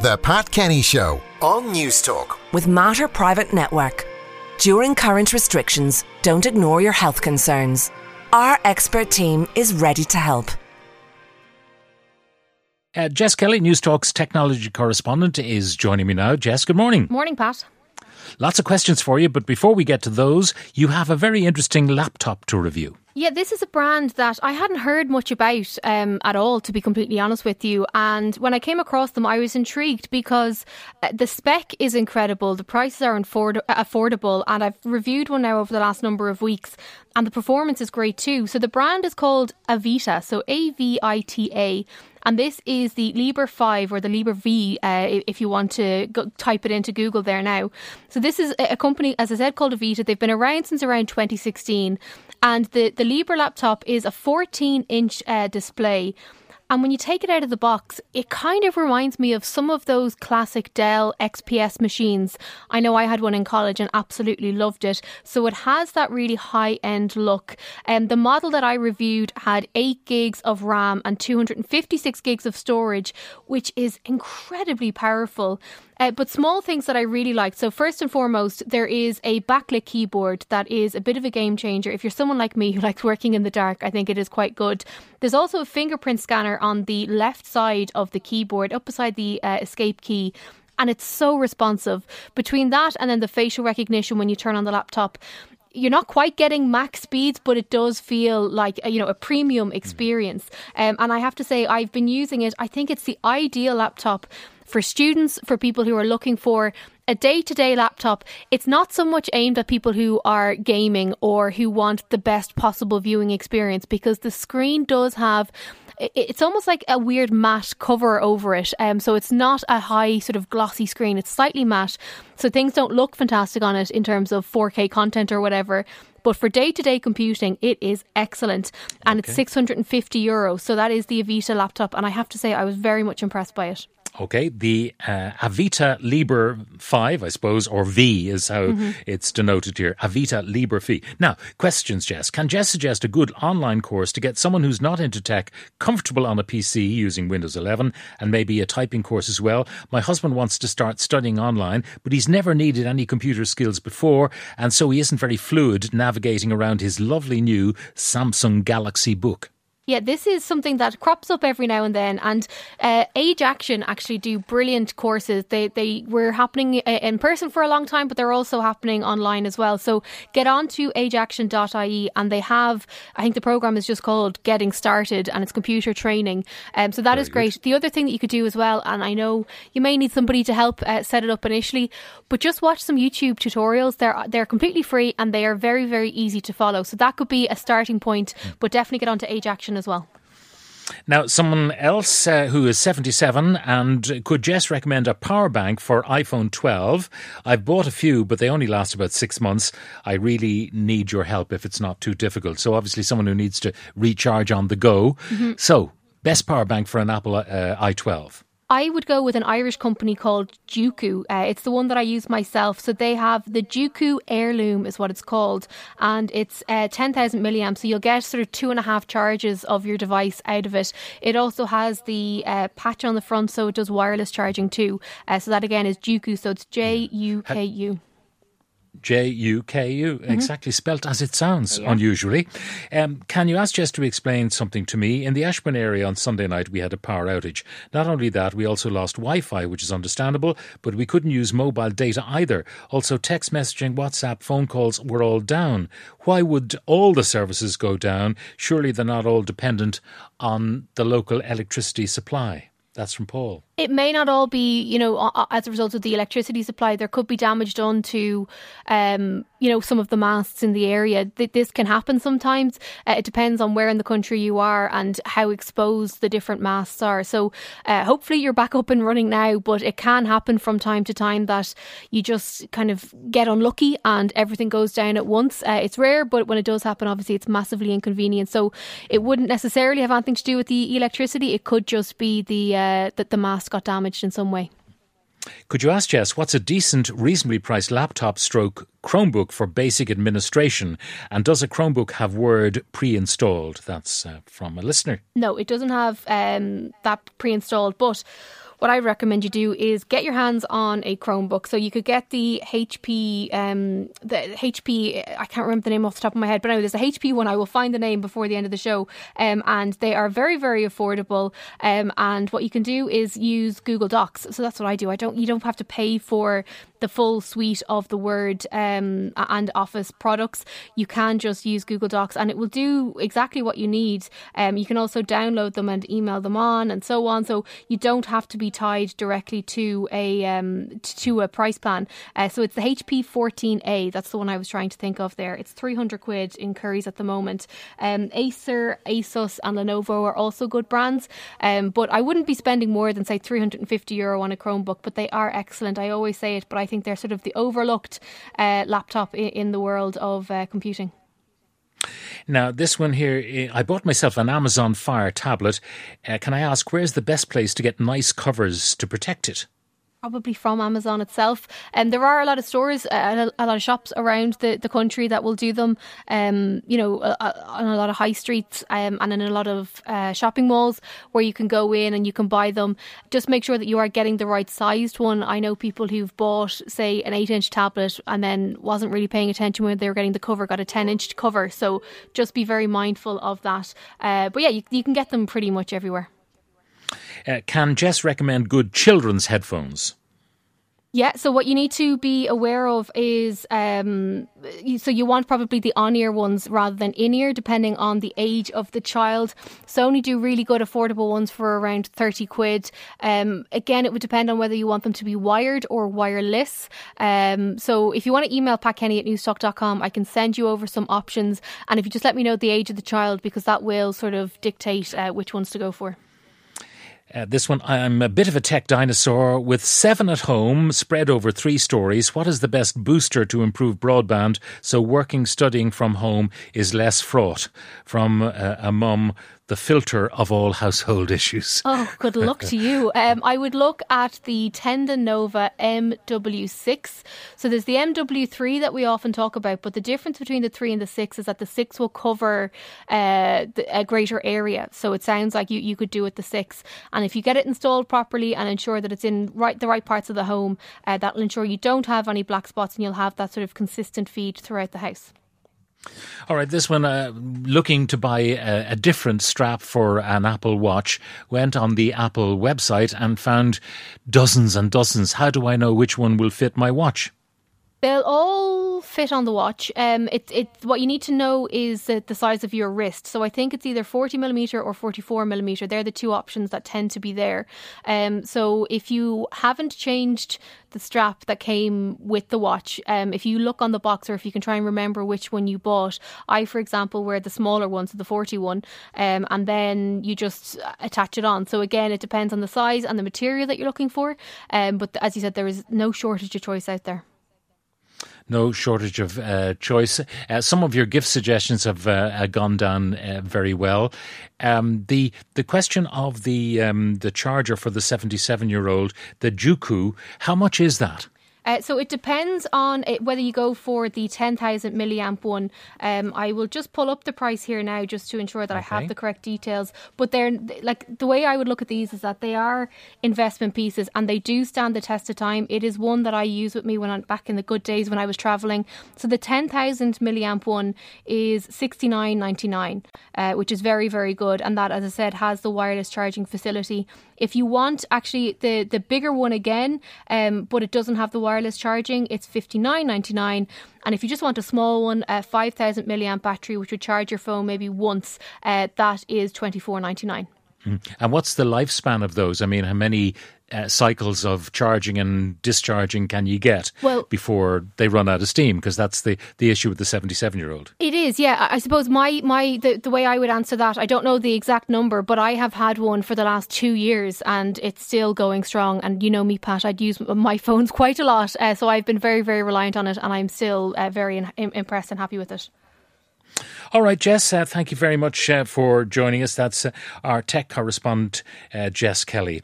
The Pat Kenny Show on News Talk with Matter Private Network. During current restrictions, don't ignore your health concerns. Our expert team is ready to help. Jess Kelly, News Talk's technology correspondent, is joining me now. Jess, good morning. Morning, Pat. Lots of questions for you, but before we get to those, you have a very interesting laptop to review. Yeah, this is a brand that I hadn't heard much about at all, to be completely honest with you. And when I came across them, I was intrigued because the spec is incredible. The prices are affordable. And I've reviewed one now over the last number of weeks. And the performance is great too. So the brand is called Avita, so A-V-I-T-A. And this is the Libre 5 or the Libre V, if you want to type it into Google there now. So this is a company, as I said, called Avita. They've been around since around 2016. And the Libre laptop is a 14-inch display. And when you take it out of the box, it kind of reminds me of some of those classic Dell XPS machines. I know I had one in college and absolutely loved it. So it has that really high-end look. The model that I reviewed had 8 gigs of RAM and 256 gigs of storage, which is incredibly powerful. But small things that I really liked. So first and foremost, there is a backlit keyboard that is a bit of a game changer. If you're someone like me who likes working in the dark, I think it is quite good. There's also a fingerprint scanner on the left side of the keyboard, up beside the escape key. And it's so responsive. Between that and then the facial recognition when you turn on the laptop, you're not quite getting max speeds, but it does feel like, a premium experience. And I have to say, I've been using it. I think it's the ideal laptop for students, for people who are looking for a day-to-day laptop. It's not so much aimed at people who are gaming or who want the best possible viewing experience, because the screen does have, it's almost like a weird matte cover over it. So it's not a high sort of glossy screen. It's slightly matte. So things don't look fantastic on it in terms of 4K content or whatever. But for day-to-day computing, it is excellent. And It's €650. So that is the Avita laptop. And I have to say, I was very much impressed by it. Okay, the Avita Libre 5, I suppose, or V is how it's denoted here. Avita Libre V. Now, questions, Jess. Can Jess suggest a good online course to get someone who's not into tech comfortable on a PC using Windows 11 and maybe a typing course as well? My husband wants to start studying online, but he's never needed any computer skills before, and so he isn't very fluid navigating around his lovely new Samsung Galaxy Book. Yeah, this is something that crops up every now and then. And Age Action actually do brilliant courses. They were happening in person for a long time, but they're also happening online as well. So get on to ageaction.ie, and they have, I think the programme is just called Getting Started, and it's computer training. So that is great. Good. The other thing that you could do as well, and I know you may need somebody to help set it up initially, but just watch some YouTube tutorials. They're completely free, and they are very, very easy to follow. So that could be a starting point, but definitely get on to Age Action as well. Now, someone else who is 77 and could Jess recommend a power bank for iPhone 12? I've bought a few, but they only last about 6 months. I really need your help if it's not too difficult. So obviously someone who needs to recharge on the go. Mm-hmm. So best power bank for an Apple i12. I would go with an Irish company called Juku. It's the one that I use myself. So they have the Juku Heirloom is what it's called. And it's 10,000 milliamps. So you'll get sort of 2.5 charges of your device out of it. It also has the patch on the front. So it does wireless charging too. So that again is Juku. So it's J-U-K-U. J-U-K-U, exactly spelt as it sounds, unusually. Can you ask Jess to explain something to me? In the Ashburn area on Sunday night, we had a power outage. Not only that, we also lost Wi-Fi, which is understandable, but we couldn't use mobile data either. Also, text messaging, WhatsApp, phone calls were all down. Why would all the services go down? Surely they're not all dependent on the local electricity supply. That's from Paul. It may not all be, as a result of the electricity supply. There could be damage done to, some of the masts in the area. This can happen sometimes. It depends on where in the country you are and how exposed the different masts are. So hopefully you're back up and running now, but it can happen from time to time that you just kind of get unlucky and everything goes down at once. It's rare, but when it does happen, obviously it's massively inconvenient. So it wouldn't necessarily have anything to do with the electricity. It could just be that the mast got damaged in some way. Could you ask Jess what's a decent, reasonably priced laptop/Chromebook for basic administration, and does a Chromebook have Word pre-installed? That's from a listener. No, it doesn't have that pre-installed, but what I recommend you do is get your hands on a Chromebook. So you could get the HP, I can't remember the name off the top of my head, but anyway, there's a HP one. I will find the name before the end of the show. And they are very, very affordable. And what you can do is use Google Docs. So that's what I do. You don't have to pay for the full suite of the Word and Office products. You can just use Google Docs and it will do exactly what you need. You can also download them and email them on and so on. So you don't have to be tied directly to a price plan. So it's the HP 14A. That's the one I was trying to think of there. It's £300 in Currys at the moment. Acer, Asus and Lenovo are also good brands. But I wouldn't be spending more than, say, €350 on a Chromebook, but they are excellent. I always say it, but I think they're sort of the overlooked laptop in the world of computing. Now, this one here, I bought myself an Amazon Fire tablet. Can I ask, where's the best place to get nice covers to protect it? Probably from Amazon itself. There are a lot of stores, a lot of shops around the country that will do them, on a lot of high streets and in a lot of shopping malls where you can go in and you can buy them. Just make sure that you are getting the right sized one. I know people who've bought, say, an 8-inch tablet and then wasn't really paying attention when they were getting the cover, got a 10-inch cover. So just be very mindful of that. But yeah, you can get them pretty much everywhere. Can Jess recommend good children's headphones? Yeah, so what you need to be aware of is, so you want probably the on-ear ones rather than in-ear, depending on the age of the child. Sony do really good affordable ones for around £30. Again, it would depend on whether you want them to be wired or wireless. So if you want to email patkenny@newstalk.com, I can send you over some options. And if you just let me know the age of the child, because that will sort of dictate which ones to go for. This one, I'm a bit of a tech dinosaur. With 7 at home, spread over 3 stories, what is the best booster to improve broadband so working, studying from home is less fraught? From a mum, the filter of all household issues. Oh, good luck to you. I would look at the Tenda Nova MW6. So there's the MW3 that we often talk about, but the difference between the 3 and the 6 is that the 6 will cover a greater area. So it sounds like you could do with the 6. And if you get it installed properly and ensure that it's in the right parts of the home, that will ensure you don't have any black spots and you'll have that sort of consistent feed throughout the house. All right, this one, looking to buy a different strap for an Apple Watch, went on the Apple website and found dozens and dozens. How do I know which one will fit my watch? They'll all fit on the watch. What you need to know is the size of your wrist. So I think it's either 40mm or 44mm. They're the two options that tend to be there. So if you haven't changed the strap that came with the watch, if you look on the box or if you can try and remember which one you bought, I, for example, wear the smaller one, so the 40 one, and then you just attach it on. So again, it depends on the size and the material that you're looking for. But as you said, there is no shortage of choice out there. No shortage of choice. Some of your gift suggestions have gone down very well. The question of the charger for the 77-year-old, the Juku, how much is that? So it depends on whether you go for the 10,000 milliamp one. I will just pull up the price here now just to ensure that I have the correct details. But they're like, the way I would look at these is that they are investment pieces and they do stand the test of time. It is one that I use with me when I'm back in the good days when I was travelling. So the 10,000 milliamp one is $69.99, which is very, very good. And that, as I said, has the wireless charging facility. If you want actually the bigger one again, but it doesn't have the wireless charging, it's $59.99. And if you just want a small one, a 5,000 milliamp battery, which would charge your phone maybe once, that is $24.99. And what's the lifespan of those? I mean, how many cycles of charging and discharging can you get before they run out of steam? Because that's the issue with the 77-year-old. It is, yeah. I suppose the way I would answer that, I don't know the exact number, but I have had one for the last 2 years and it's still going strong. And you know me, Pat, I'd use my phones quite a lot. So I've been very, very reliant on it and I'm still very impressed and happy with it. All right, Jess, thank you very much for joining us. That's our tech correspondent, Jess Kelly.